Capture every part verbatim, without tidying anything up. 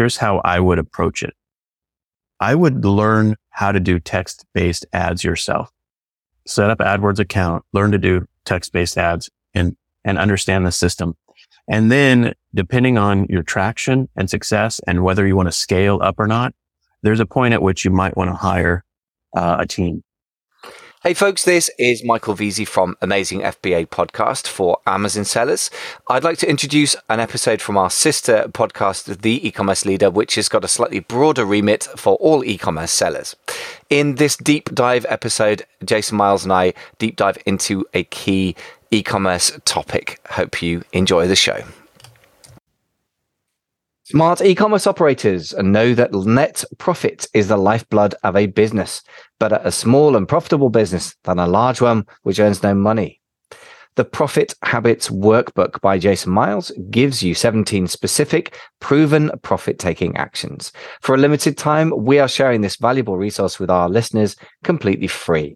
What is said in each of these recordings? here's how I would approach it. I would learn how to do text-based ads yourself. Set up AdWords account, learn to do text-based ads and, and understand the system. And then depending on your traction and success and whether you want to scale up or not, there's a point at which you might want to hire uh, a team. Hey folks, this is Michael Veazey from Amazing F B A Podcast for Amazon sellers. I'd like to introduce an episode from our sister podcast, The E-commerce Leader, which has got a slightly broader remit for all e-commerce sellers. In this deep dive episode, Jason Miles and I deep dive into a key e-commerce topic. Hope you enjoy the show. Smart e-commerce operators know that net profit is the lifeblood of a business, but a small and profitable business than a large one which earns no money. The Profit Habits Workbook by Jason Miles gives you seventeen specific, proven profit-taking actions. For a limited time, we are sharing this valuable resource with our listeners completely free.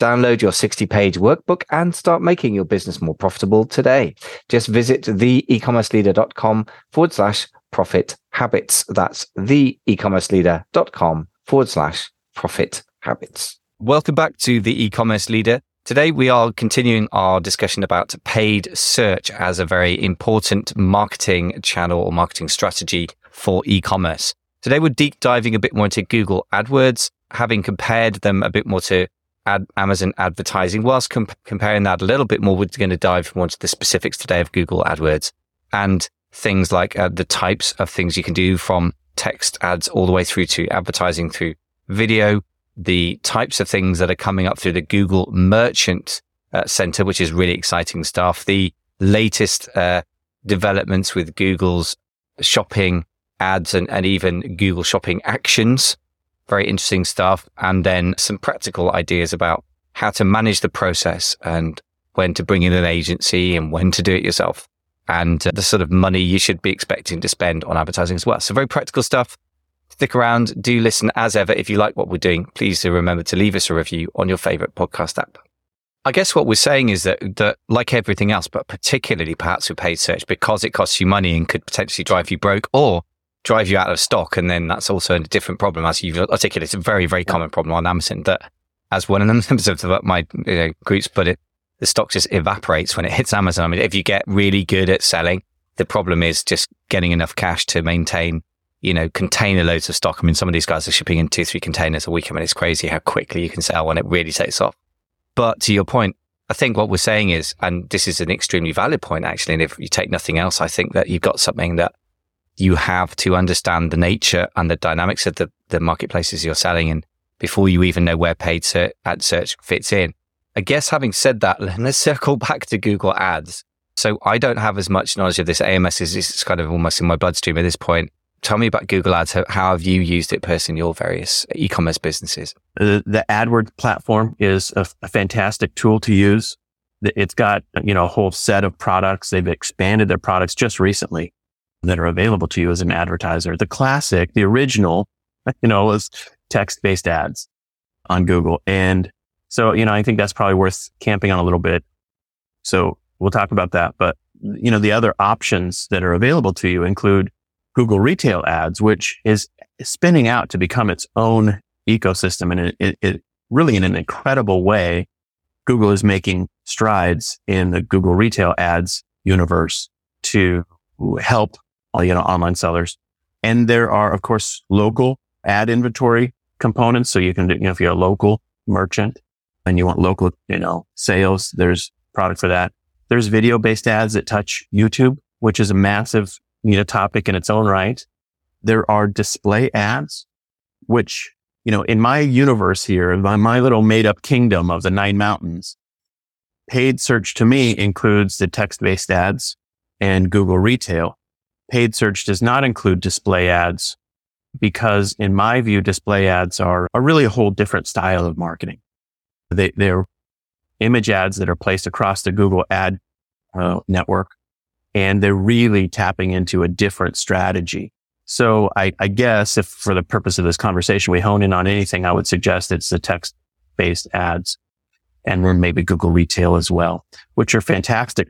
Download your sixty-page workbook and start making your business more profitable today. Just visit theecommerceleader.com forward slash profit habits. That's theecommerceleader.com forward slash profit habits. Welcome back to The E-commerce Leader. Today, we are continuing our discussion about paid search as a very important marketing channel or marketing strategy for e-commerce. Today, we're deep diving a bit more into Google AdWords, having compared them a bit more to Ad- Amazon Advertising. Whilst comp- comparing that a little bit more, we're going to dive more into the specifics today of Google AdWords and things like uh, the types of things you can do, from text ads all the way through to advertising through video, the types of things that are coming up through the Google Merchant uh, Center, which is really exciting stuff, the latest uh, developments with Google's shopping ads and, and even Google Shopping Actions. Very interesting stuff. And then some practical ideas about how to manage the process and when to bring in an agency and when to do it yourself, and uh, the sort of money you should be expecting to spend on advertising as well. So very practical stuff. Stick around. Do listen as ever. If you like what we're doing, please do remember to leave us a review on your favorite podcast app. I guess what we're saying is that, that like everything else, but particularly perhaps with paid search, because it costs you money and could potentially drive you broke or drive you out of stock. And then that's also a different problem, as you've articulated. It's a very, very common problem on Amazon that, as one of the members of my you know, groups put it, the stock just evaporates when it hits Amazon. I mean, if you get really good at selling, the problem is just getting enough cash to maintain you know, container loads of stock. I mean, some of these guys are shipping in two, three containers a week. I mean, it's crazy how quickly you can sell when it really takes off. But to your point, I think what we're saying is, and this is an extremely valid point, actually, and if you take nothing else, I think that you've got something that you have to understand the nature and the dynamics of the, the marketplaces you're selling in before you even know where paid ser- ad search fits in. I guess having said that, let's circle back to Google Ads. So I don't have as much knowledge of this. A M S is it's kind of almost in my bloodstream at this point. Tell me about Google Ads. How have you used it personally in your various e-commerce businesses? The, the AdWords platform is a, a fantastic tool to use. It's got, you know, a whole set of products. They've expanded their products just recently that are available to you as an advertiser. The classic, the original, you know, was text-based ads on Google. And so, you know, I think that's probably worth camping on a little bit. So we'll talk about that. But, you know, the other options that are available to you include Google retail ads, which is spinning out to become its own ecosystem. And it, it, it really, in an incredible way, Google is making strides in the Google retail ads universe to help, you know, online sellers. And there are, of course, local ad inventory components. So you can, you know, if you're a local merchant and you want local, you know, sales, there's product for that. There's video-based ads that touch YouTube, which is a massive, you know, topic in its own right. There are display ads, which, you know, in my universe here, my, my little made up kingdom of the nine mountains, paid search to me includes the text-based ads and Google retail. Paid search does not include display ads because in my view, display ads are a really a whole different style of marketing. They, they're image ads that are placed across the Google ad uh, network. And they're really tapping into a different strategy. So I, I guess if for the purpose of this conversation, we hone in on anything, I would suggest it's the text-based ads and then maybe Google retail as well, which are fantastic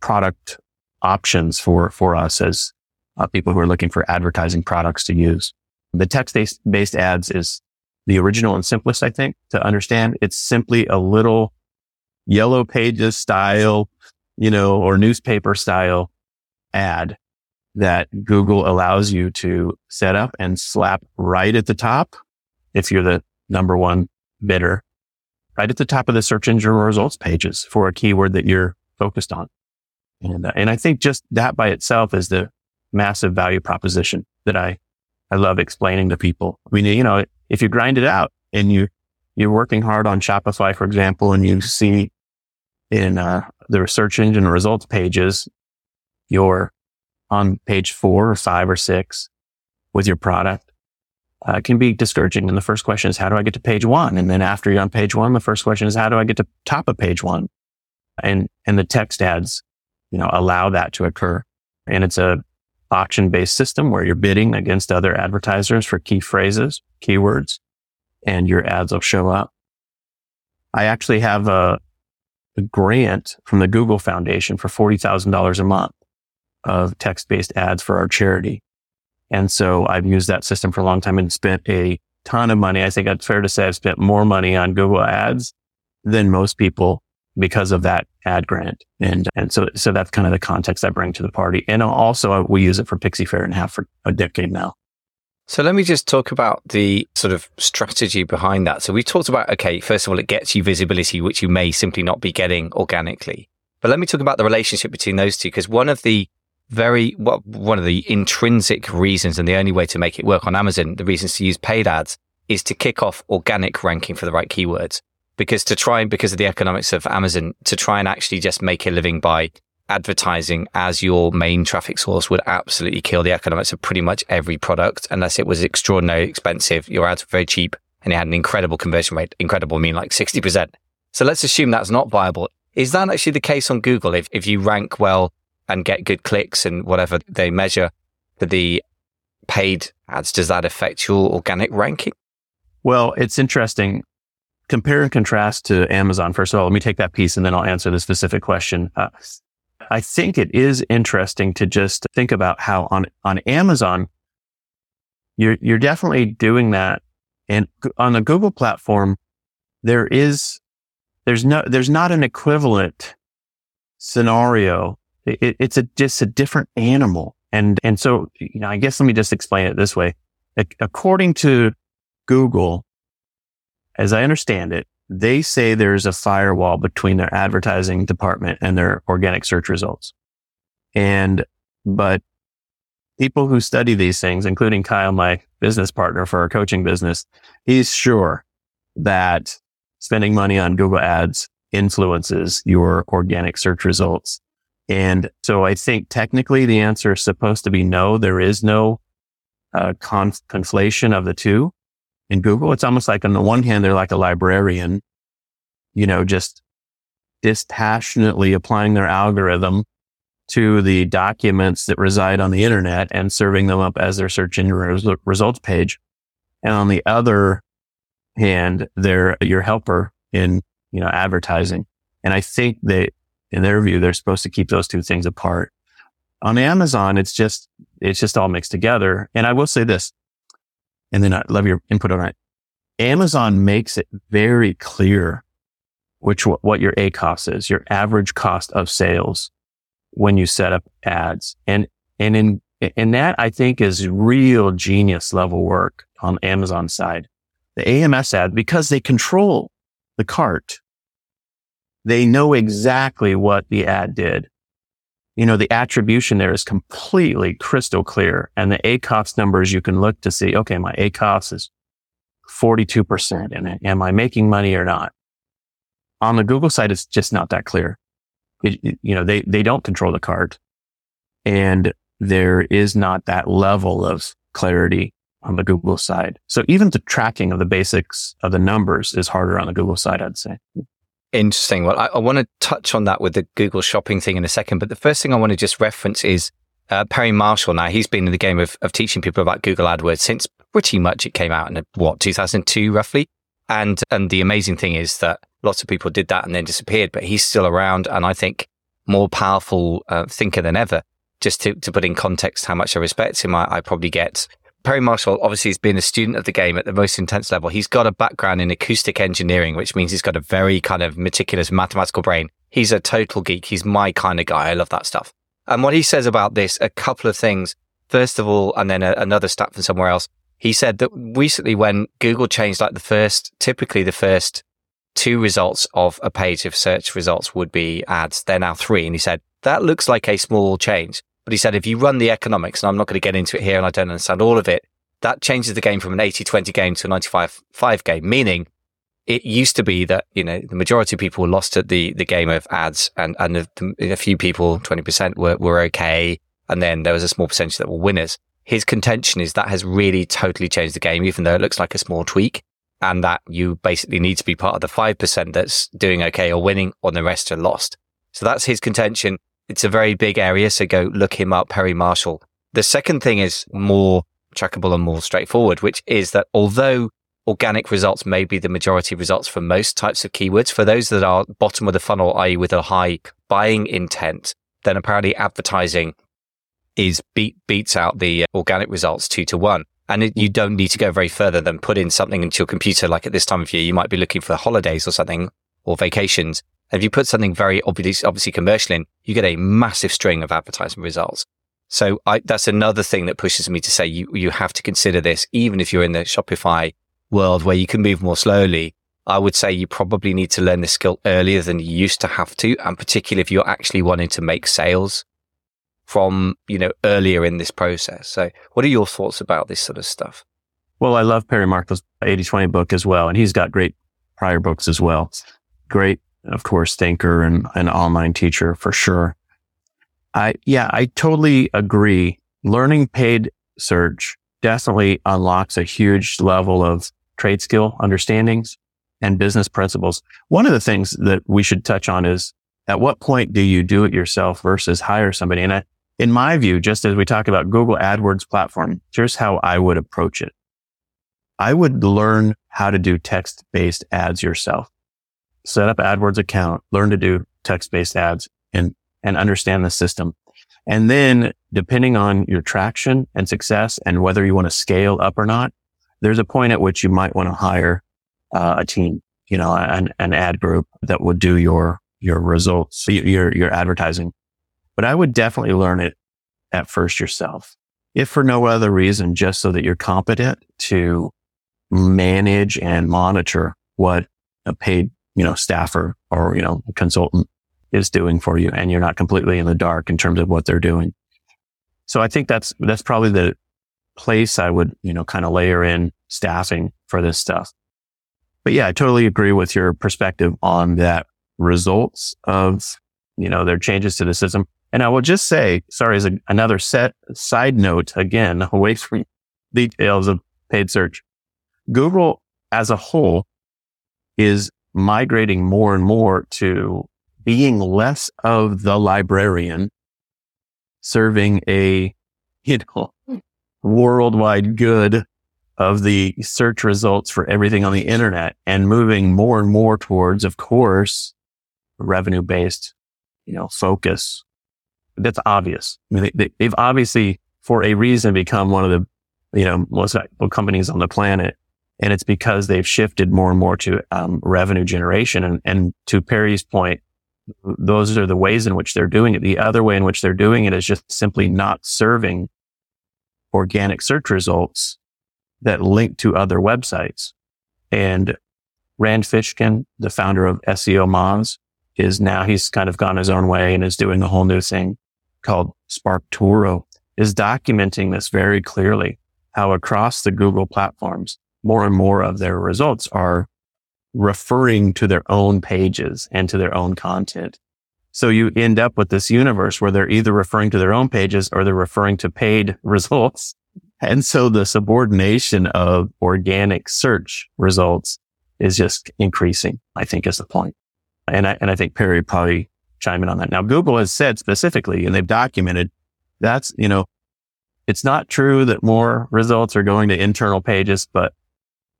product options for, for us as uh, people who are looking for advertising products to use. The text-based ads is the original and simplest, I think, to understand. It's simply a little yellow pages style, you know, or newspaper style ad that Google allows you to set up and slap right at the top if you're the number one bidder, right at the top of the search engine results pages for a keyword that you're focused on. And uh, and I think just that by itself is the massive value proposition that I I love explaining to people. I mean, you know, if you grind it out and you, you're working hard on Shopify, for example, and you see in uh, the search engine results pages, you're on page four or five or six with your product, uh, it can be discouraging. And the first question is, how do I get to page one? And then after you're on page one, the first question is, how do I get to top of page one? And, and the text ads, you know, allow that to occur. And it's a auction-based system where you're bidding against other advertisers for key phrases, keywords, and your ads will show up. I actually have a, a grant from the Google Foundation for forty thousand dollars a month of text-based ads for our charity. And so I've used that system for a long time and spent a ton of money. I think it's fair to say I've spent more money on Google ads than most people because of that ad grant. And, and so, so that's kind of the context I bring to the party. And also we use it for Pixie Fair and have for a decade now. So let me just talk about the sort of strategy behind that. So we talked about, okay, first of all, it gets you visibility, which you may simply not be getting organically. But let me talk about the relationship between those two, because one of the very, well, one of the intrinsic reasons and the only way to make it work on Amazon, the reasons to use paid ads is to kick off organic ranking for the right keywords. Because to try, because of the economics of Amazon, to try and actually just make a living by advertising as your main traffic source would absolutely kill the economics of pretty much every product, unless it was extraordinarily expensive. Your ads were very cheap and it had an incredible conversion rate. Incredible, I mean like sixty percent. So let's assume that's not viable. Is that actually the case on Google? If if you rank well and get good clicks and whatever they measure for the paid ads, does that affect your organic ranking? Well, it's interesting. Compare and contrast to Amazon. First of all, let me take that piece and then I'll answer the specific question. Uh, I think it is interesting to just think about how on, on Amazon, you're, you're definitely doing that. And on the Google platform, there is, there's no, there's not an equivalent scenario. It, it's a, just a different animal. And, and so, you know, I guess let me just explain it this way. A- according to Google, as I understand it, they say there's a firewall between their advertising department and their organic search results. And, but people who study these things, including Kyle, my business partner for our coaching business, he's sure that spending money on Google ads influences your organic search results. And so I think technically the answer is supposed to be no, there is no uh, conf- conflation of the two. In Google, it's almost like on the one hand, they're like a librarian, you know, just dispassionately applying their algorithm to the documents that reside on the internet and serving them up as their search engine res- results page. And on the other hand, they're your helper in, you know, advertising. And I think that in their view, they're supposed to keep those two things apart. On Amazon, it's just, it's just all mixed together. And I will say this, and then I love your input on it. Amazon makes it very clear which what your A C O S is, your average cost of sales when you set up ads. And and in and that I think is real genius level work on Amazon's side. The A M S ad, because they control the cart, they know exactly what the ad did. You know, the attribution there is completely crystal clear. And the A C O S numbers you can look to see, okay, my A C O S is forty-two percent and am I making money or not? On the Google side, it's just not that clear. It, it, you know, they, they don't control the cart and there is not that level of clarity on the Google side. So even the tracking of the basics of the numbers is harder on the Google side, I'd say. Interesting. Well, I, I want to touch on that with the Google shopping thing in a second. But the first thing I want to just reference is uh, Perry Marshall. Now, he's been in the game of, of teaching people about Google AdWords since pretty much it came out in, what, two thousand two, roughly. And and the amazing thing is that lots of people did that and then disappeared, but he's still around and I think more powerful uh, thinker than ever. just to, to put in context how much I respect him, I, I probably get... Perry Marshall obviously has been a student of the game at the most intense level. He's got a background in acoustic engineering, which means he's got a very kind of meticulous mathematical brain. He's a total geek. He's my kind of guy. I love that stuff. And what he says about this, a couple of things. First of all, and then a, another stat from somewhere else. He said that recently when Google changed like the first, typically the first two results of a page of search results would be ads. They're now three. And he said, that looks like a small change. But he said, if you run the economics, and I'm not going to get into it here and I don't understand all of it, that changes the game from an eighty twenty game to a ninety-five five game, meaning it used to be that, you know, the majority of people lost at the, the game of ads and, and the, the, a few people, twenty percent were, were okay. And then there was a small percentage that were winners. His contention is that has really totally changed the game, even though it looks like a small tweak, and that you basically need to be part of the five percent that's doing okay or winning, or the rest are lost. So that's his contention. It's a very big area, so go look him up, Perry Marshall. The second thing is more trackable and more straightforward, which is that although organic results may be the majority of results for most types of keywords, for those that are bottom of the funnel, that is with a high buying intent, then apparently advertising is beat, beats out the organic results two to one. And it, you don't need to go very further than put in something into your computer. Like at this time of year, you might be looking for holidays or something, or vacations. If you put something very obvious, obviously commercial in, you get a massive string of advertising results. So I, that's another thing that pushes me to say you, you have to consider this, even if you're in the Shopify world where you can move more slowly. I would say you probably need to learn this skill earlier than you used to have to, and particularly if you're actually wanting to make sales from, you know, earlier in this process. So what are your thoughts about this sort of stuff? Well, I love Perry Marshall's eighty twenty book as well, and he's got great prior books as well. Great. Of course, thinker and an online teacher for sure. I, yeah, I totally agree. Learning paid search definitely unlocks a huge level of trade skill, understandings, and business principles. One of the things that we should touch on is at what point do you do it yourself versus hire somebody? And I, in my view, just as we talk about Google AdWords platform, here's how I would approach it. I would learn how to do text-based ads yourself. Set up AdWords account, learn to do text-based ads and, and understand the system. And then depending on your traction and success and whether you want to scale up or not, there's a point at which you might want to hire uh, a team, you know, an, an ad group that would do your, your results, your, your advertising. But I would definitely learn it at first yourself. If for no other reason, just so that you're competent to manage and monitor what a paid you know, staffer or, you know, a consultant is doing for you, and you're not completely in the dark in terms of what they're doing. So I think that's, that's probably the place I would, you know, kind of layer in staffing for this stuff. But yeah, I totally agree with your perspective on that results of, you know, their changes to the system. And I will just say, sorry, as a, another set side note, again, away from details of paid search, Google as a whole is migrating more and more to being less of the librarian serving a, you know, worldwide good of the search results for everything on the internet, and moving more and more towards, of course, revenue-based, you know, focus. That's obvious. I mean, they, they've obviously, for a reason, become one of the, you know, most valuable companies on the planet. And it's because they've shifted more and more to um, revenue generation. And, and to Perry's point, those are the ways in which they're doing it. The other way in which they're doing it is just simply not serving organic search results that link to other websites. And Rand Fishkin, the founder of SEOmoz, is now, he's kind of gone his own way and is doing a whole new thing called Spark Toro, is documenting this very clearly, how across the Google platforms, more and more of their results are referring to their own pages and to their own content. So you end up with this universe where they're either referring to their own pages or they're referring to paid results. And so the subordination of organic search results is just increasing, I think, is the point. And I, and I think Perry would probably chime in on that. Now, Google has said specifically, and they've documented, that's, you know, it's not true that more results are going to internal pages, but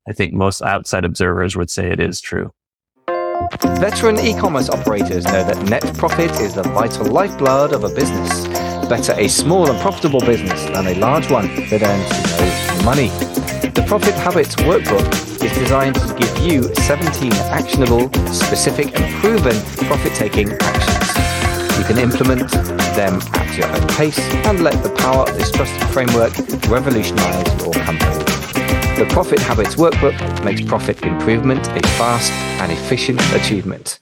I think most outside observers would say it is true. Veteran e-commerce operators know that net profit is the vital lifeblood of a business. Better a small and profitable business than a large one that earns no money. The Profit Habits Workbook is designed to give you seventeen actionable, specific and proven profit-taking actions. You can implement them at your own pace and let the power of this trusted framework revolutionize your company. The Profit Habits Workbook makes profit improvement a fast and efficient achievement.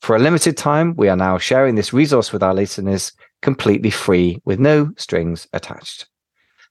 For a limited time, we are now sharing this resource with our listeners completely free with no strings attached.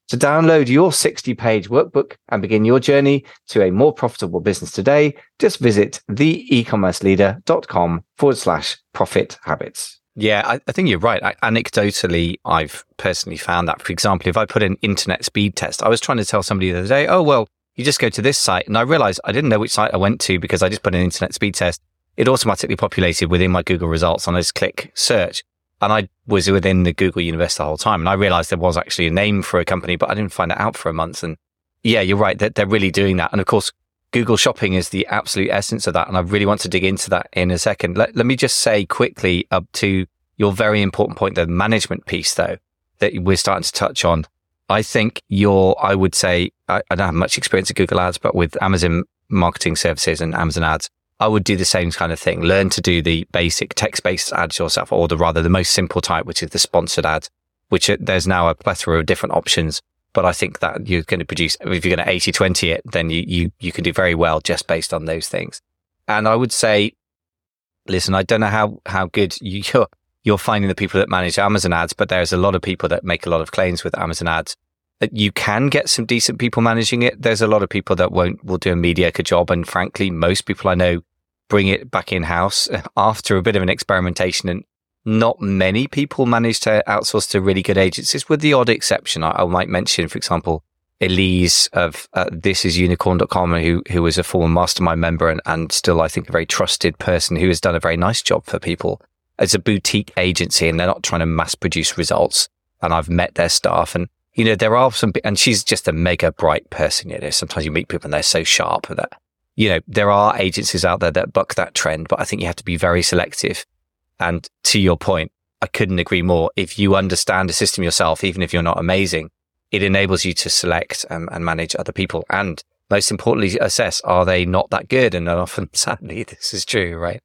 To download your sixty-page workbook and begin your journey to a more profitable business today, just visit the e commerce leader dot com forward slash profit habits. Yeah, I, I think you're right. I, anecdotally, I've personally found that, for example, if I put an internet speed test, I was trying to tell somebody the other day, oh, well, you just go to this site. And I realized I didn't know which site I went to because I just put an internet speed test. It automatically populated within my Google results and I just click search. And I was within the Google universe the whole time. And I realized there was actually a name for a company, but I didn't find it out for a month. And yeah, you're right, that they're, they're really doing that. And of course, Google Shopping is the absolute essence of that. And I really want to dig into that in a second. Let, let me just say quickly up to your very important point, the management piece, though, that we're starting to touch on. I think your, I would say, I, I don't have much experience at Google Ads, but with Amazon Marketing Services and Amazon Ads, I would do the same kind of thing. Learn to do the basic text-based ads yourself, or the rather the most simple type, which is the sponsored ad, which are, there's now a plethora of different options. But I think that you're going to produce, if you're going to eighty twenty it, then you, you, you can do very well just based on those things. And I would say, listen, I don't know how, how good you, you're, you're finding the people that manage Amazon ads, but there's a lot of people that make a lot of claims with Amazon ads. You can get some decent people managing it. There's a lot of people that won't, will do a mediocre job. And frankly, most people I know bring it back in-house after a bit of an experimentation. And not many people manage to outsource to really good agencies, with the odd exception. I, I might mention, for example, Elise of uh, this is unicorn dot com, who, who was a former mastermind member and, and still, I think, a very trusted person who has done a very nice job for people. It's a boutique agency and they're not trying to mass produce results. And I've met their staff, and you know, there are some, and she's just a mega bright person. You know, sometimes you meet people and they're so sharp that, you know, there are agencies out there that buck that trend, but I think you have to be very selective. And to your point, I couldn't agree more. If you understand a system yourself, even if you're not amazing, it enables you to select and, and manage other people. And most importantly, assess, are they not that good? And often, sadly, this is true, right?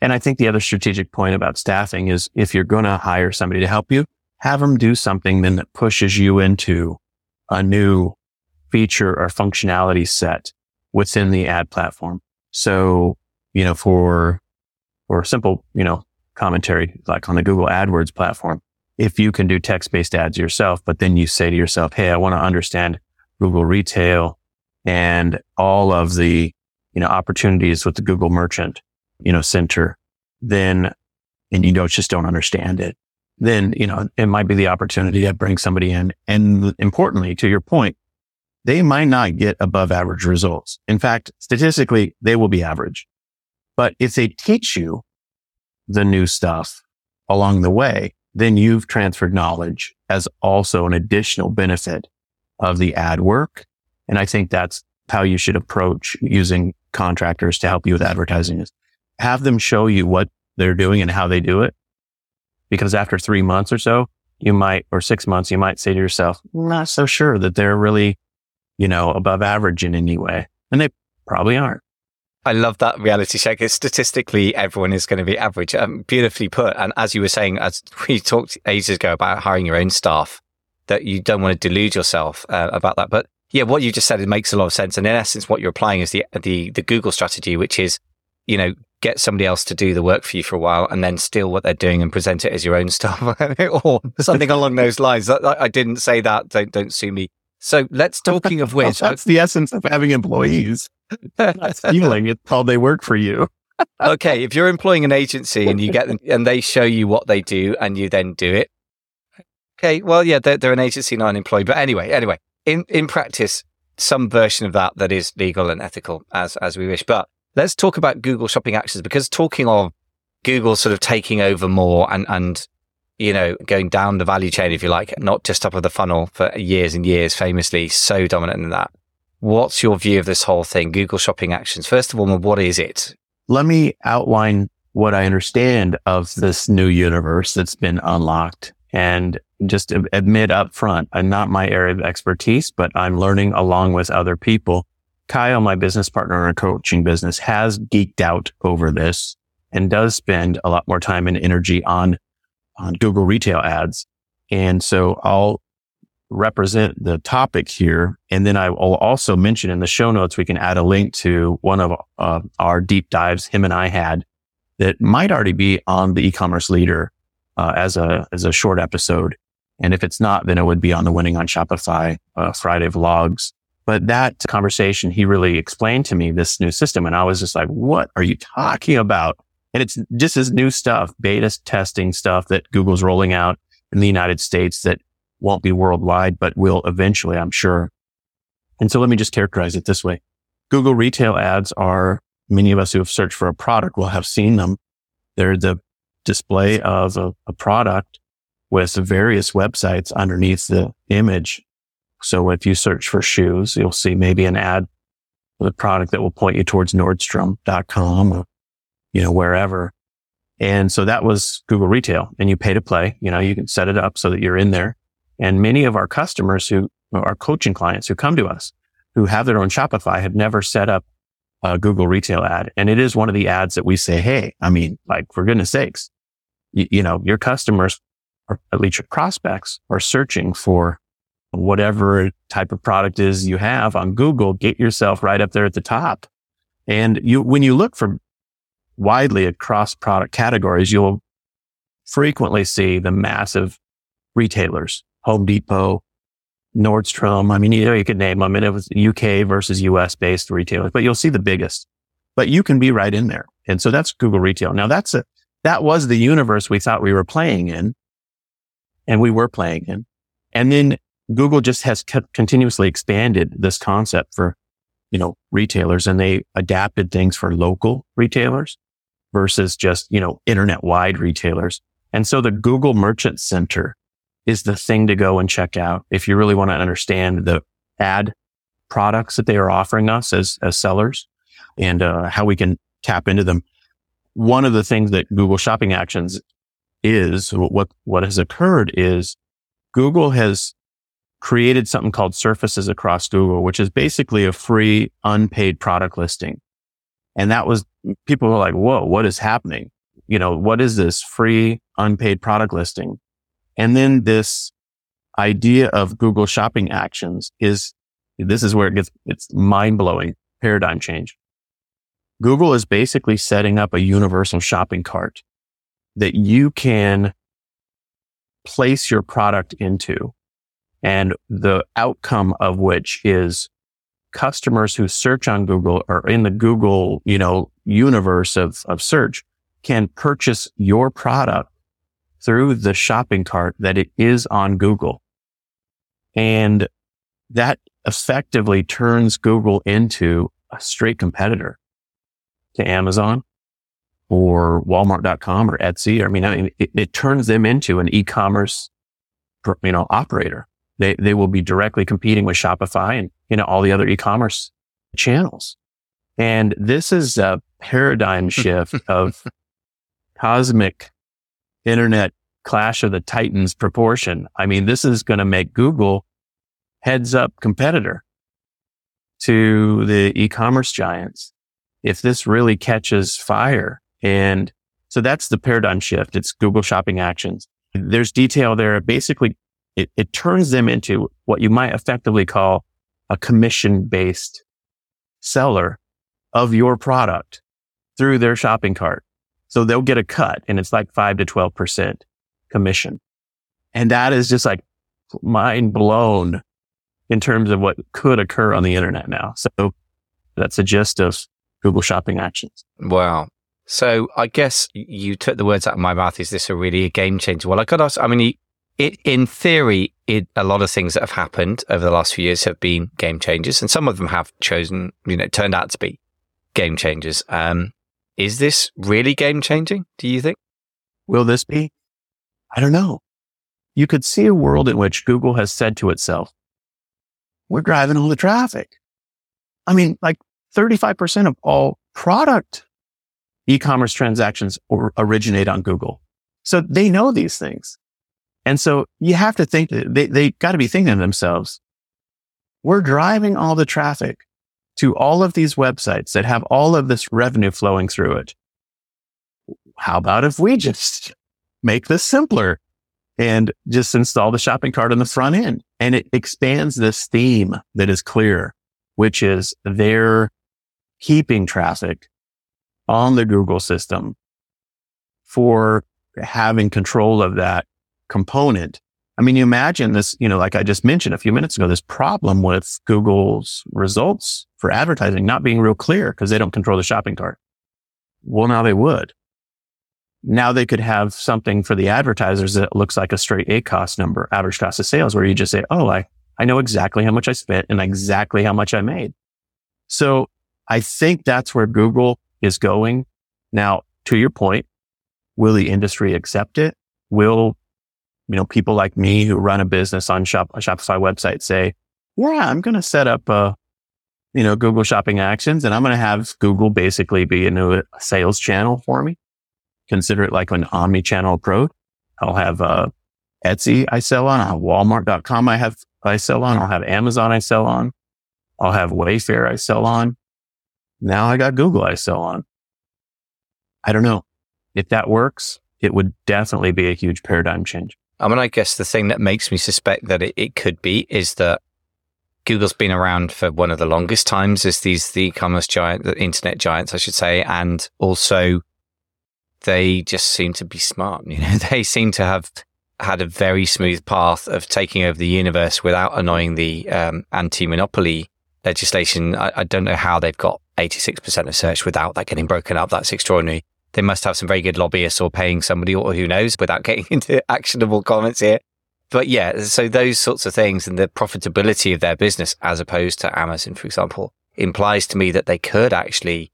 And I think the other strategic point about staffing is if you're going to hire somebody to help you, have them do something then that pushes you into a new feature or functionality set within the ad platform. So, you know, for, for simple, you know, commentary, like on the Google AdWords platform, if you can do text-based ads yourself, but then you say to yourself, hey, I want to understand Google retail and all of the, you know, opportunities with the Google Merchant, you know, Center, then, and you don't just don't understand it. Then, you know, it might be the opportunity to bring somebody in. And importantly, to your point, they might not get above average results. In fact, statistically, they will be average. But if they teach you the new stuff along the way, then you've transferred knowledge as also an additional benefit of the ad work. And I think that's how you should approach using contractors to help you with advertising, is have them show you what they're doing and how they do it. Because after three months or so, you might, or six months, you might say to yourself, not so sure that they're really, you know, above average in any way. And they probably aren't. I love that reality check. It's statistically, everyone is going to be average. Um, beautifully put. And as you were saying, as we talked ages ago about hiring your own staff, that you don't want to delude yourself uh, about that. But yeah, what you just said, it makes a lot of sense. And in essence, what you're applying is the the, the Google strategy, which is, you know, get somebody else to do the work for you for a while and then steal what they're doing and present it as your own stuff or something along those lines. I, I didn't say that. Don't, don't sue me. So let's, talking of which. Well, that's I, the essence of having employees. Not stealing. It's called they work for you. Okay. If you're employing an agency and you get them and they show you what they do and you then do it. Okay. Well, yeah, they're, they're an agency, not an employee. But anyway, anyway, in, in practice, some version of that that is legal and ethical as, as we wish. But let's talk about Google Shopping Actions, because talking of Google sort of taking over more and, and, you know, going down the value chain, if you like, not just up of the funnel for years and years, famously so dominant in that. What's your view of this whole thing, Google Shopping Actions? First of all, what is it? Let me outline what I understand of this new universe that's been unlocked and just admit up front, I'm not my area of expertise, but I'm learning along with other people. Kyle, my business partner in our coaching business, has geeked out over this and does spend a lot more time and energy on, on Google retail ads. And so I'll represent the topic here. And then I will also mention in the show notes, we can add a link to one of uh, our deep dives him and I had that might already be on the e-commerce leader uh, as a as a short episode. And if it's not, then it would be on the Winning on Shopify uh, Friday vlogs. But that conversation, he really explained to me this new system. And I was just like, what are you talking about? And it's just this new stuff, beta testing stuff that Google's rolling out in the United States that won't be worldwide, but will eventually, I'm sure. And so let me just characterize it this way. Google retail ads are, many of us who have searched for a product will have seen them. They're the display of a, a product with various websites underneath the image. So if you search for shoes, you'll see maybe an ad for the product that will point you towards Nordstrom dot com or, you know, wherever. And so that was Google retail, and you pay to play. You know, you can set it up so that you're in there. And many of our customers who are coaching clients who come to us, who have their own Shopify, have never set up a Google retail ad. And it is one of the ads that we say, hey, I mean, like, for goodness sakes, you, you know, your customers, or at least your prospects, are searching for whatever type of product is you have on Google. Get yourself right up there at the top. And you, when you look for widely across product categories, you'll frequently see the massive retailers, Home Depot, Nordstrom. I mean, you know, you could name them. And it was U K versus U S based retailers, but you'll see the biggest, but you can be right in there. And so that's Google retail. Now that's a, that was the universe we thought we were playing in, and we were playing in. And then Google just has kept continuously expanded this concept for, you know, retailers, and they adapted things for local retailers versus just, you know, internet wide retailers. And so the Google Merchant Center is the thing to go and check out if you really want to understand the ad products that they are offering us as, as sellers and uh, how we can tap into them. One of the things that Google Shopping Actions is, what, what has occurred is Google has created something called Surfaces across Google, which is basically a free unpaid product listing. And that was, people were like, whoa, what is happening? You know, what is this free unpaid product listing? And then this idea of Google Shopping Actions is, this is where it gets, it's mind-blowing paradigm change. Google is basically setting up a universal shopping cart that you can place your product into, and the outcome of which is customers who search on Google or in the Google, you know, universe of, of search can purchase your product through the shopping cart that it is on Google. And that effectively turns Google into a straight competitor to Amazon or Walmart dot com or Etsy. I mean, I mean it, it turns them into an e-commerce, you know, operator. They, they will be directly competing with Shopify and, you know, all the other e-commerce channels. And this is a paradigm shift of cosmic internet clash of the titans proportion. I mean, this is going to make Google heads up competitor to the e-commerce giants if this really catches fire. And so that's the paradigm shift. It's Google Shopping Actions. There's detail there. Basically, it, it turns them into what you might effectively call a commission-based seller of your product through their shopping cart. So they'll get a cut, and it's like five to twelve percent commission. And that is just like mind blown in terms of what could occur on the internet now. So that's the gist of Google Shopping Actions. Wow. So I guess you took the words out of my mouth. Is this a really a game changer? Well, I could ask, I mean, it, in theory, it, a lot of things that have happened over the last few years have been game changers, and some of them have chosen, you know, turned out to be game changers. Um, Is this really game-changing, do you think? Will this be? I don't know. You could see a world in which Google has said to itself, we're driving all the traffic. I mean, like thirty-five percent of all product e-commerce transactions or originate on Google. So they know these things. And so you have to think, they, they got to be thinking to themselves, we're driving all the traffic to all of these websites that have all of this revenue flowing through it. How about if we just make this simpler and just install the shopping cart on the front end? And it expands this theme that is clear, which is they're keeping traffic on the Google system for having control of that component. I mean, you imagine this, you know, like I just mentioned a few minutes ago, this problem with Google's results for advertising not being real clear because they don't control the shopping cart. Well, now they would. Now they could have something for the advertisers that looks like a straight ACOS number, average cost of sales, where you just say, oh, I, I know exactly how much I spent and exactly how much I made. So I think that's where Google is going. Now, to your point, will the industry accept it? Will, you know, people like me who run a business on shop, a Shopify website say, yeah, I'm going to set up a, you know, Google Shopping Actions and I'm going to have Google basically be a new sales channel for me. Consider it like an omni-channel approach. I'll have uh, Etsy I sell on, I'll have Walmart dot com I have I sell on, I'll have Amazon I sell on, I'll have Wayfair I sell on. Now I got Google I sell on. I don't know. If that works, it would definitely be a huge paradigm change. I mean, I guess the thing that makes me suspect that it, it could be is that Google's been around for one of the longest times as these the e-commerce giant, the internet giants, I should say, and also they just seem to be smart. You know, they seem to have had a very smooth path of taking over the universe without annoying the um, anti-monopoly legislation. I, I don't know how they've got eighty-six percent of search without that getting broken up. That's extraordinary. They must have some very good lobbyists or paying somebody, or who knows, without getting into actionable comments here. But yeah, so those sorts of things and the profitability of their business, as opposed to Amazon, for example, implies to me that they could actually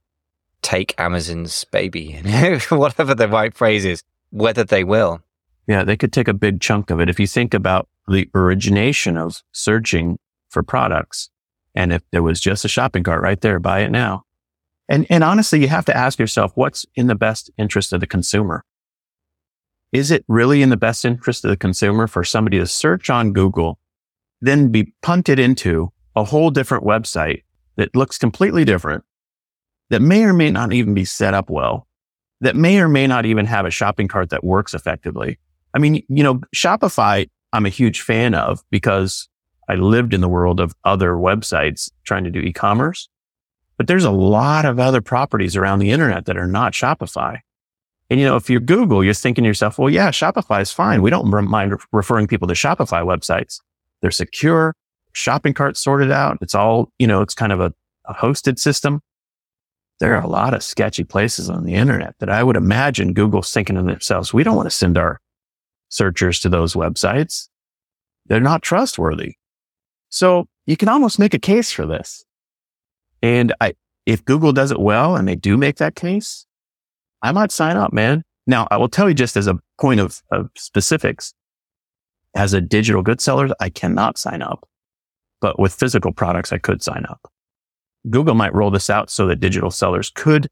take Amazon's baby, you know, whatever the right phrase is, whether they will. Yeah, they could take a big chunk of it. If you think about the origination of searching for products, and if there was just a shopping cart right there, buy it now. And and honestly, you have to ask yourself, what's in the best interest of the consumer? Is it really in the best interest of the consumer for somebody to search on Google, then be punted into a whole different website that looks completely different, that may or may not even be set up well, that may or may not even have a shopping cart that works effectively? I mean, you know, Shopify, I'm a huge fan of because I lived in the world of other websites trying to do e-commerce. But there's a lot of other properties around the internet that are not Shopify. And, you know, if you're Google, you're thinking to yourself, well, yeah, Shopify is fine. We don't mind referring people to Shopify websites. They're secure, shopping cart sorted out. It's all, you know, it's kind of a, a hosted system. There are a lot of sketchy places on the internet that I would imagine Google's thinking to themselves, we don't want to send our searchers to those websites. They're not trustworthy. So you can almost make a case for this. And I, if Google does it well and they do make that case, I might sign up, man. Now, I will tell you just as a point of, of specifics, as a digital goods seller, I cannot sign up. But with physical products, I could sign up. Google might roll this out so that digital sellers could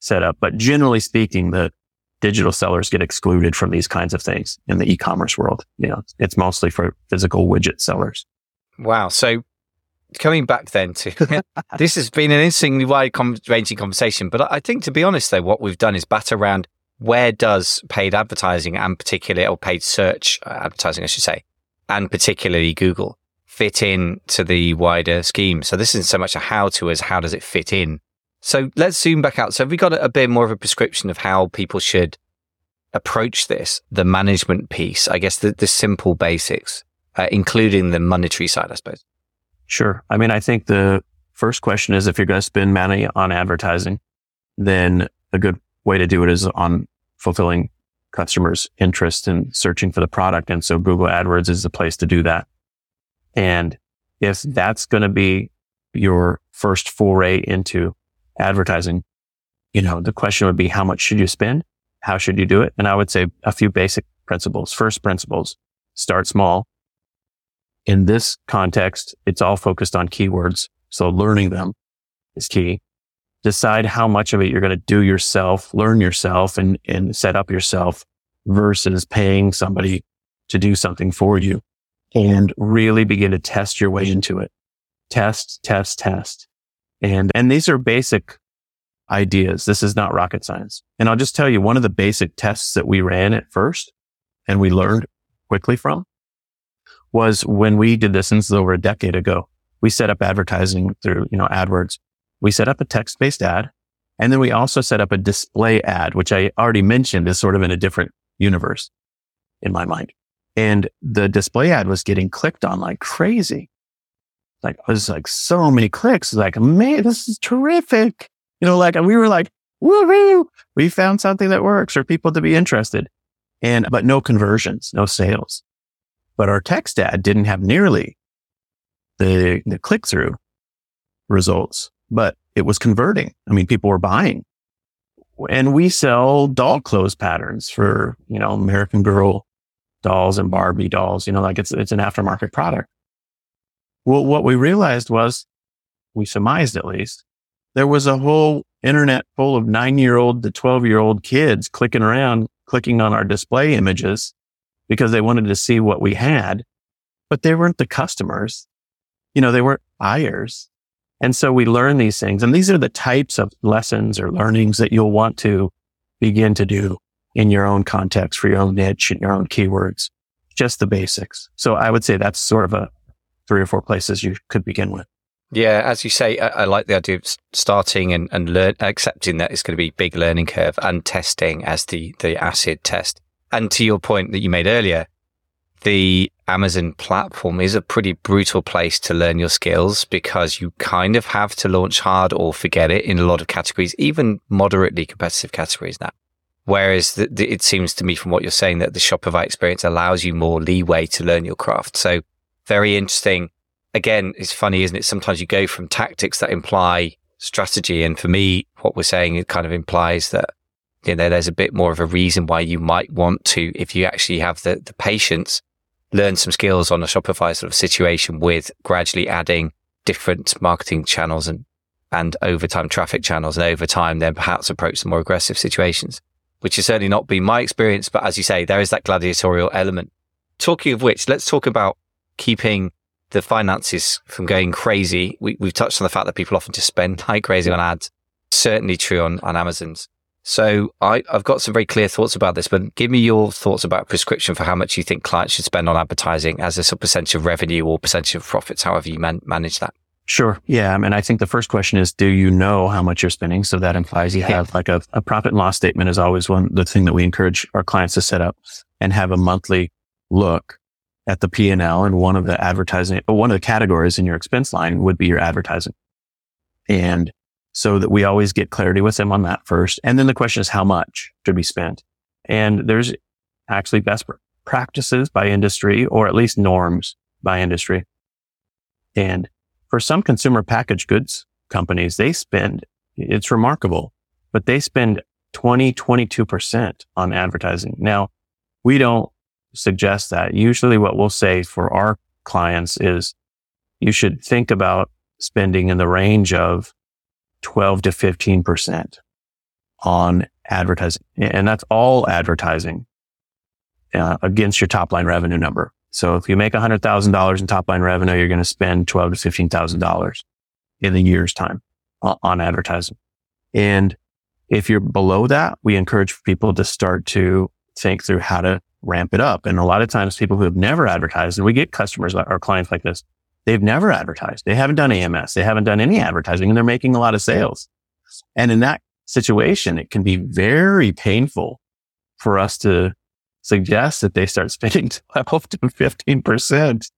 set up. But generally speaking, the digital sellers get excluded from these kinds of things in the e-commerce world. You know, it's mostly for physical widget sellers. Wow. So coming back then to this has been an interestingly wide com- ranging conversation, but I think, to be honest though, what we've done is bat around where does paid advertising and particularly, or paid search advertising, I should say, and particularly Google fit in to the wider scheme. So this isn't so much a how to as how does it fit in? So let's zoom back out. So have we got a, a bit more of a prescription of how people should approach this, the management piece, I guess the, the simple basics, uh, including the monetary side, I suppose? Sure. I mean, I think the first question is if you're going to spend money on advertising, then a good way to do it is on fulfilling customers' interest in searching for the product. And so Google AdWords is the place to do that. And if that's going to be your first foray into advertising, you know, the question would be, how much should you spend? How should you do it? And I would say a few basic principles. First principles, start small. In this context, it's all focused on keywords. So learning them is key. Decide how much of it you're going to do yourself, learn yourself, and, and set up yourself versus paying somebody to do something for you, and really begin to test your way into it. Test, test, test. And, and these are basic ideas. This is not rocket science. And I'll just tell you, one of the basic tests that we ran at first and we learned quickly from was when we did this, and this is over a decade ago, we set up advertising through, you know, AdWords. We set up a text-based ad, and then we also set up a display ad, which I already mentioned is sort of in a different universe in my mind. And the display ad was getting clicked on like crazy. Like, it was like so many clicks. Like, man, this is terrific. You know, like, and we were like, woohoo, we found something that works for people to be interested. And, but no conversions, no sales. But our text ad didn't have nearly the, the click-through results, but it was converting. I mean, people were buying. And we sell doll clothes patterns for, you know, American Girl dolls and Barbie dolls, you know, like it's, it's an aftermarket product. Well, what we realized was, we surmised at least, there was a whole internet full of nine-year-old to twelve-year-old kids clicking around, clicking on our display images because they wanted to see what we had, but they weren't the customers. You know, they weren't buyers. And so we learn these things. And these are the types of lessons or learnings that you'll want to begin to do in your own context, for your own niche and your own keywords, just the basics. So I would say that's sort of a three or four places you could begin with. Yeah, as you say, I, I like the idea of starting and, and learn, accepting that it's going to be big learning curve and testing as the, the acid test. And to your point that you made earlier, the Amazon platform is a pretty brutal place to learn your skills because you kind of have to launch hard or forget it in a lot of categories, even moderately competitive categories now. Whereas the, the, it seems to me from what you're saying that the Shopify experience allows you more leeway to learn your craft. So very interesting. Again, it's funny, isn't it? Sometimes you go from tactics that imply strategy. And for me, what we're saying, it kind of implies that, you know, there's a bit more of a reason why you might want to, if you actually have the, the patience, learn some skills on a Shopify sort of situation with gradually adding different marketing channels and, and over time traffic channels. And over time, then perhaps approach some more aggressive situations, which has certainly not been my experience. But as you say, there is that gladiatorial element. Talking of which, let's talk about keeping the finances from going crazy. We, we've touched on the fact that people often just spend like crazy on ads, certainly true on, on Amazon's. So I, I've got some very clear thoughts about this, but give me your thoughts about prescription for how much you think clients should spend on advertising as a sort of percentage of revenue or percentage of profits, however you man, manage that. Sure. Yeah. I mean, I think the first question is, do you know how much you're spending? So that implies you have like a, a profit and loss statement is always one, the thing that we encourage our clients to set up and have a monthly look at the P and L, and one of the advertising, one of the categories in your expense line would be your advertising. And so that we always get clarity with them on that first. And then the question is how much should be spent? And there's actually best practices by industry, or at least norms by industry. And for some consumer packaged goods companies, they spend, it's remarkable, but they spend twenty, twenty-two percent on advertising. Now, we don't suggest that. Usually what we'll say for our clients is you should think about spending in the range of twelve to fifteen percent on advertising. And that's all advertising uh, against your top line revenue number. So if you make one hundred thousand dollars in top line revenue, you're going to spend twelve to fifteen thousand dollars in a year's time uh, on advertising. And if you're below that, we encourage people to start to think through how to ramp it up. And a lot of times people who have never advertised, and we get customers or clients like this, they've never advertised. They haven't done A M S. They haven't done any advertising, and they're making a lot of sales. And in that situation, it can be very painful for us to suggest that they start spending twelve to fifteen percent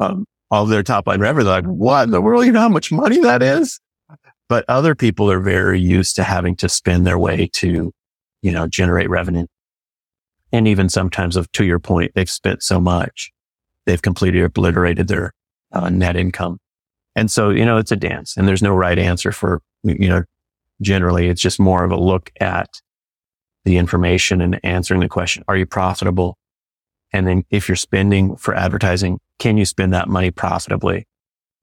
um, of their top line revenue. They're like, what in the world? You know how much money that is? But other people are very used to having to spend their way to, you know, generate revenue. And even sometimes, of to your point, they've spent so much, they've completely obliterated their uh, net income. And so, you know, it's a dance, and there's no right answer for, you know, generally, it's just more of a look at the information and answering the question, are you profitable? And then if you're spending for advertising, can you spend that money profitably?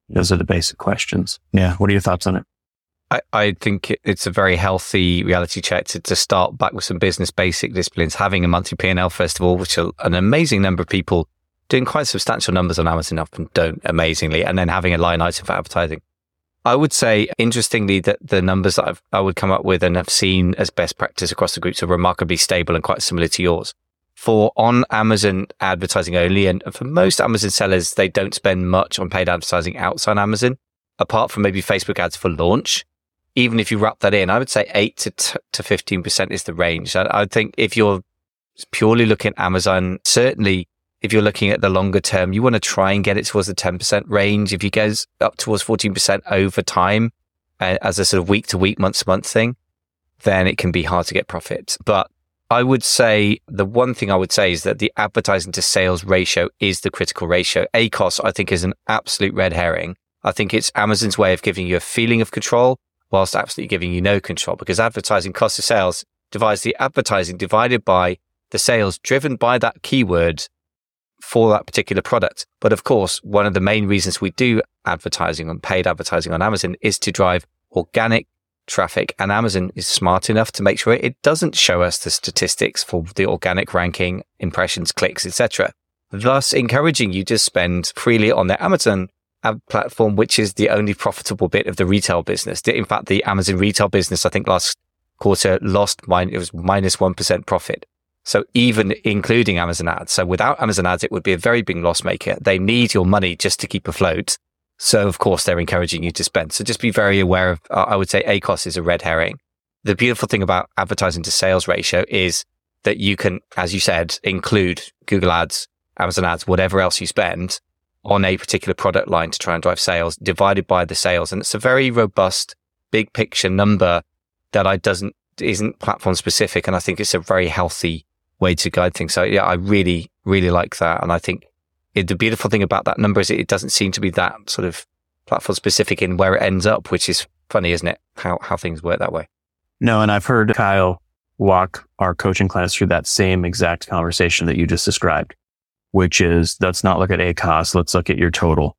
Those are the basic questions. Yeah. What are your thoughts on it? I, I think it's a very healthy reality check to, to start back with some business basic disciplines, having a monthly P and L, first of all, which are an amazing number of people doing quite substantial numbers on Amazon often don't amazingly, and then having a line item for advertising. I would say, interestingly, that the numbers that I've, I would come up with and have seen as best practice across the groups are remarkably stable and quite similar to yours. For on Amazon advertising only, and for most Amazon sellers, they don't spend much on paid advertising outside Amazon, apart from maybe Facebook ads for launch. Even if you wrap that in, I would say eight to fifteen percent is the range. I, I think if you're purely looking at Amazon, certainly if you're looking at the longer term, you want to try and get it towards the ten percent range. If you go up towards fourteen percent over time uh, as a sort of week to week, month to month thing, then it can be hard to get profit. But I would say the one thing I would say is that the advertising to sales ratio is the critical ratio. A C O S, I think, is an absolute red herring. I think it's Amazon's way of giving you a feeling of control whilst absolutely giving you no control, because advertising cost of sales divides the advertising divided by the sales driven by that keyword for that particular product. But of course, one of the main reasons we do advertising and paid advertising on Amazon is to drive organic traffic, and Amazon is smart enough to make sure it doesn't show us the statistics for the organic ranking, impressions, clicks, et cetera, thus encouraging you to spend freely on their Amazon ad platform, which is the only profitable bit of the retail business. In fact, the Amazon retail business, I think last quarter lost mine, it was minus one percent profit. So even including Amazon ads. So without Amazon ads, it would be a very big loss maker. They need your money just to keep afloat. So of course, they're encouraging you to spend. So just be very aware of, uh, I would say A C O S is a red herring. The beautiful thing about advertising to sales ratio is that you can, as you said, include Google ads, Amazon ads, whatever else you spend on a particular product line to try and drive sales divided by the sales. And it's a very robust, big picture number that I doesn't, isn't platform specific. And I think it's a very healthy way to guide things. So yeah, I really, really like that. And I think It, the beautiful thing about that number is it doesn't seem to be that sort of platform specific in where it ends up, which is funny, isn't it? How how things work that way. No, and I've heard Kyle walk our coaching class through that same exact conversation that you just described, which is let's not look at A C O S, let's look at your total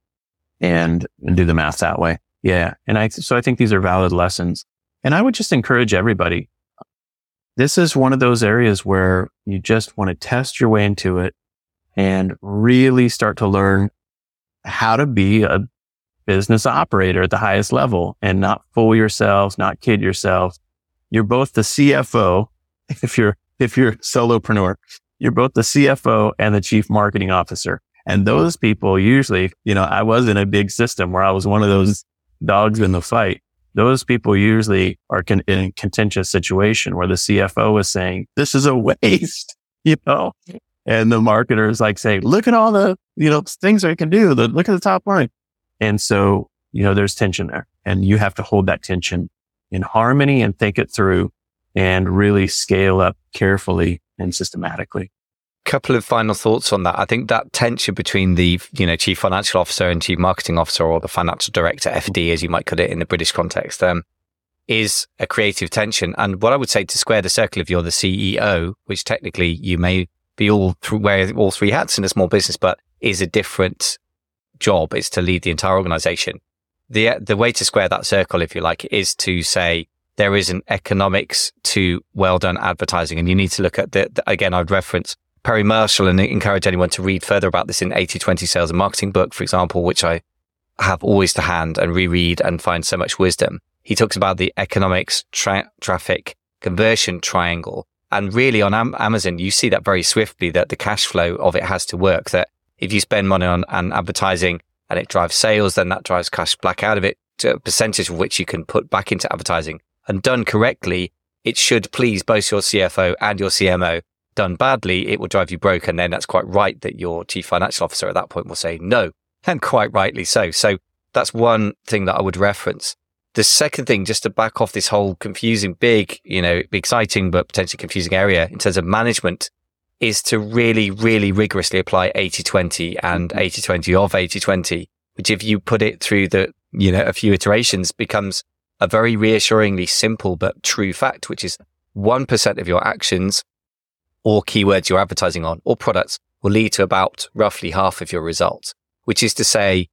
and, and do the math that way. Yeah. And I so I think these are valid lessons. And I would just encourage everybody. This is one of those areas where you just want to test your way into it and really start to learn how to be a business operator at the highest level and not fool yourselves, not kid yourselves. You're both the C F O. If you're, if you're a solopreneur, you're both the C F O and the chief marketing officer. And those people usually, you know, I was in a big system where I was one of those dogs in the fight. Those people usually are con- in a contentious situation where the C F O is saying, this is a waste, you know? And the marketers like say, look at all the, you know, things that you can do. The, look at the top line. And so, you know, there's tension there, and you have to hold that tension in harmony and think it through and really scale up carefully and systematically. Couple of final thoughts on that. I think that tension between the, you know, chief financial officer and chief marketing officer, or the financial director, F D, as you might call it in the British context, um, is a creative tension. And what I would say to square the circle, if you're the C E O, which technically you may be all through wear all three hats in a small business, but is a different job. It's to lead the entire organization. The, the way to square that circle, if you like, is to say there is an economics to well done advertising. And you need to look at the, the again, I'd reference Perry Marshall and encourage anyone to read further about this in eighty twenty Sales and Marketing book, for example, which I have always to hand and reread and find so much wisdom. He talks about the economics tra- traffic conversion triangle. And really on Am- Amazon, you see that very swiftly, that the cash flow of it has to work, that if you spend money on and advertising and it drives sales, then that drives cash back out of it, to a percentage of which you can put back into advertising. And done correctly, it should please both your C F O and your C M O. Done badly, it will drive you broke. And then that's quite right that your chief financial officer at that point will say no, and quite rightly so. So that's one thing that I would reference. The second thing, just to back off this whole confusing, big, you know, exciting, but potentially confusing area in terms of management, is to really, really rigorously apply eighty twenty and eighty twenty of eighty twenty, which if you put it through the, you know, a few iterations, becomes a very reassuringly simple, but true fact, which is one percent of your actions or keywords you're advertising on or products will lead to about roughly half of your results, which is to say,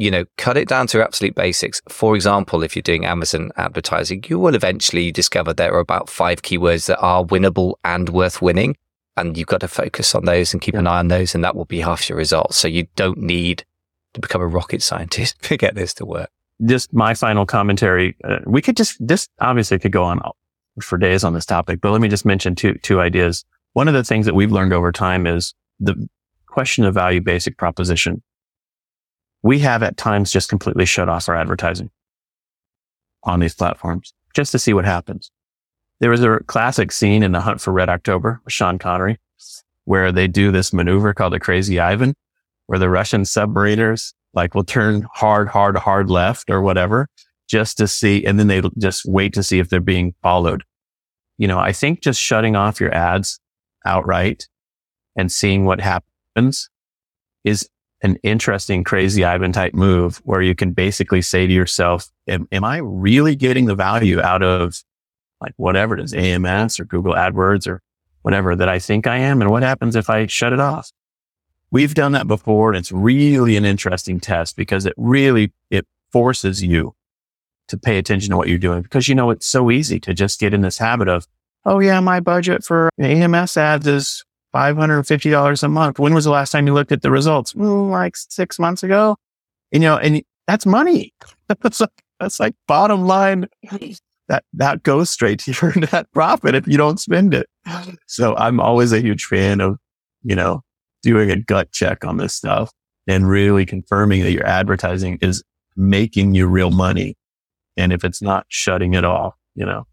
you know, cut it down to absolute basics. For example, if you're doing Amazon advertising, you will eventually discover there are about five keywords that are winnable and worth winning. And you've got to focus on those and keep yeah. an eye on those. And that will be half your results. So you don't need to become a rocket scientist to get this to work. Just my final commentary. Uh, we could just, this obviously could go on for days on this topic, but let me just mention two, two ideas. One of the things that we've learned over time is the question of value basic proposition. We have at times just completely shut off our advertising on these platforms just to see what happens. There was a classic scene in The Hunt for Red October with Sean Connery where they do this maneuver called the Crazy Ivan, where the Russian submariners like will turn hard, hard, hard left or whatever just to see, and then they just wait to see if they're being followed. You know, I think just shutting off your ads outright and seeing what happens is an interesting Crazy Ivan type move where you can basically say to yourself, am, am I really getting the value out of like whatever it is, A M S or Google AdWords or whatever that I think I am? And what happens if I shut it off? We've done that before. And it's really an interesting test because it really, it forces you to pay attention to what you're doing because, you know, it's so easy to just get in this habit of, oh yeah, my budget for A M S ads is five hundred fifty dollars a month. When was the last time you looked at the results? Mm, like six months ago. You know, and that's money. that's, like, that's like bottom line. That that goes straight to your net profit if you don't spend it. So I'm always a huge fan of, you know, doing a gut check on this stuff and really confirming that your advertising is making you real money. And if it's not, shutting it off, you know.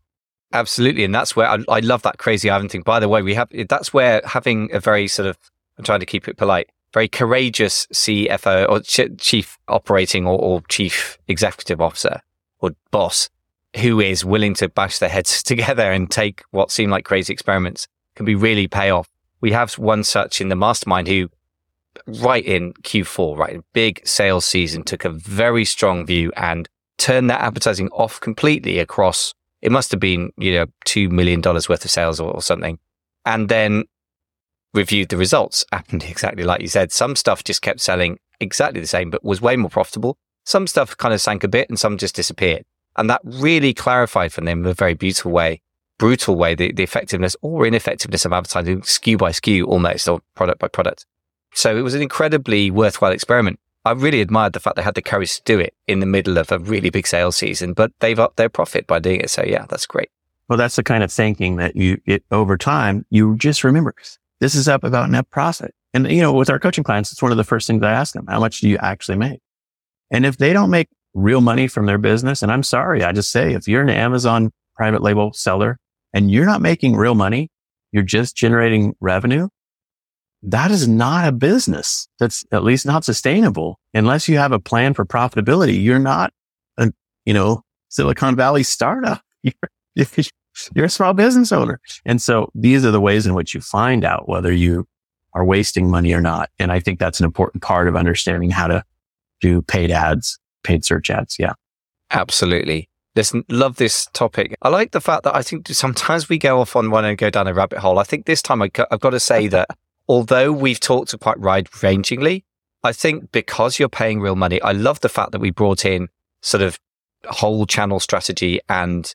Absolutely. And that's where I, I love that Crazy Ivan thing. By the way, we have, that's where having a very sort of, I'm trying to keep it polite, very courageous C F O or ch- chief operating or, or chief executive officer or boss who is willing to bash their heads together and take what seem like crazy experiments can be really pay off. We have one such in the mastermind who right in Q four, right in big sales season, took a very strong view and turned that advertising off completely across, it must have been, you know, two million dollars worth of sales or, or something. And then reviewed the results. And exactly like you said, some stuff just kept selling exactly the same, but was way more profitable. Some stuff kind of sank a bit and some just disappeared. And that really clarified for them in a very beautiful way, brutal way, the, the effectiveness or ineffectiveness of advertising, S K U by S K U almost, or product by product. So it was an incredibly worthwhile experiment. I really admired the fact they had the courage to do it in the middle of a really big sales season, but they've upped their profit by doing it. So yeah, that's great. Well, that's the kind of thinking that you, it, over time, you just remember, this is up about net profit. And, you know, with our coaching clients, it's one of the first things I ask them, how much do you actually make? And if they don't make real money from their business. And I'm sorry, I just say, if you're an Amazon private label seller and you're not making real money, you're just generating revenue. That is not a business. That's at least not sustainable unless you have a plan for profitability. You're not a, you know, Silicon Valley startup. You're, you're a small business owner. And so these are the ways in which you find out whether you are wasting money or not. And I think that's an important part of understanding how to do paid ads. Paid search ads. Yeah, absolutely. Listen, love this topic. I like the fact that I think sometimes we go off on one and go down a rabbit hole. I think this time I co- I've got to say that although we've talked quite wide-rangingly, I think because you're paying real money, I love the fact that we brought in sort of whole channel strategy and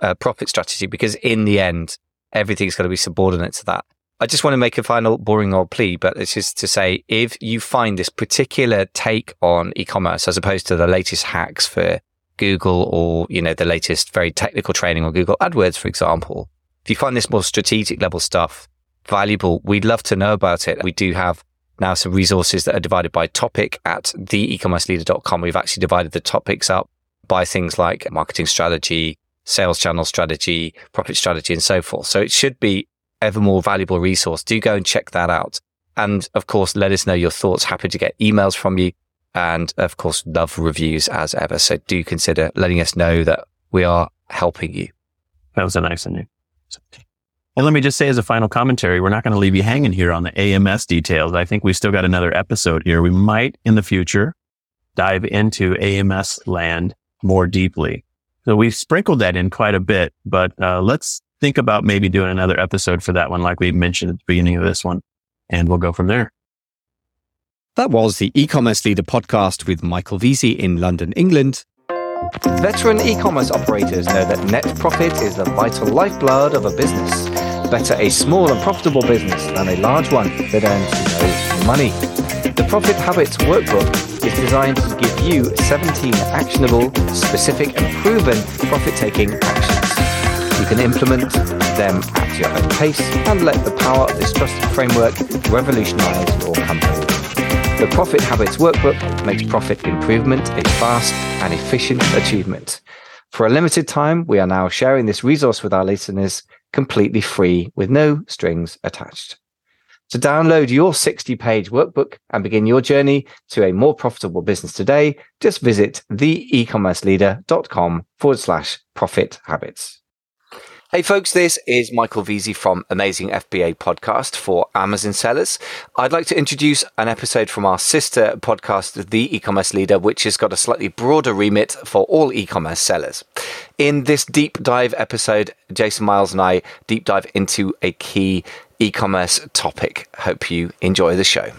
uh, profit strategy, because in the end, everything's going to be subordinate to that. I just want to make a final boring old plea, but it's just to say, if you find this particular take on e-commerce, as opposed to the latest hacks for Google or, you know, the latest very technical training on Google AdWords, for example, if you find this more strategic level stuff valuable, we'd love to know about it. We do have now some resources that are divided by topic at the e commerce leader dot com. We've actually divided the topics up by things like marketing strategy, sales channel strategy, profit strategy, and so forth. So it should be ever more valuable resource. Do go and check that out. And of course, let us know your thoughts. Happy to get emails from you. And of course, love reviews as ever. So do consider letting us know that we are helping you. That was a nice one. And let me just say as a final commentary, we're not going to leave you hanging here on the A M S details. I think we've still got another episode here. We might in the future dive into A M S land more deeply. So we've sprinkled that in quite a bit, but uh, let's think about maybe doing another episode for that one, like we mentioned at the beginning of this one, and we'll go from there. That was the E-commerce Leader podcast with Michael Veazey in London, England. Veteran e-commerce operators know that net profit is the vital lifeblood of a business. Better a small and profitable business than a large one that earns no money. The Profit Habits Workbook is designed to give you seventeen actionable, specific and proven profit-taking actions. You can implement them at your own pace and let the power of this trusted framework revolutionize your company. The Profit Habits Workbook makes profit improvement a fast and efficient achievement. For a limited time, we are now sharing this resource with our listeners completely free with no strings attached. To download your sixty-page workbook and begin your journey to a more profitable business today, just visit the e commerce leader dot com forward slash profit habits. Hey folks, this is Michael Veazey from Amazing F B A Podcast for Amazon sellers. I'd like to introduce an episode from our sister podcast, The E-commerce Leader, which has got a slightly broader remit for all e-commerce sellers. In this deep dive episode, Jason Miles and I deep dive into a key e-commerce topic. Hope you enjoy the show.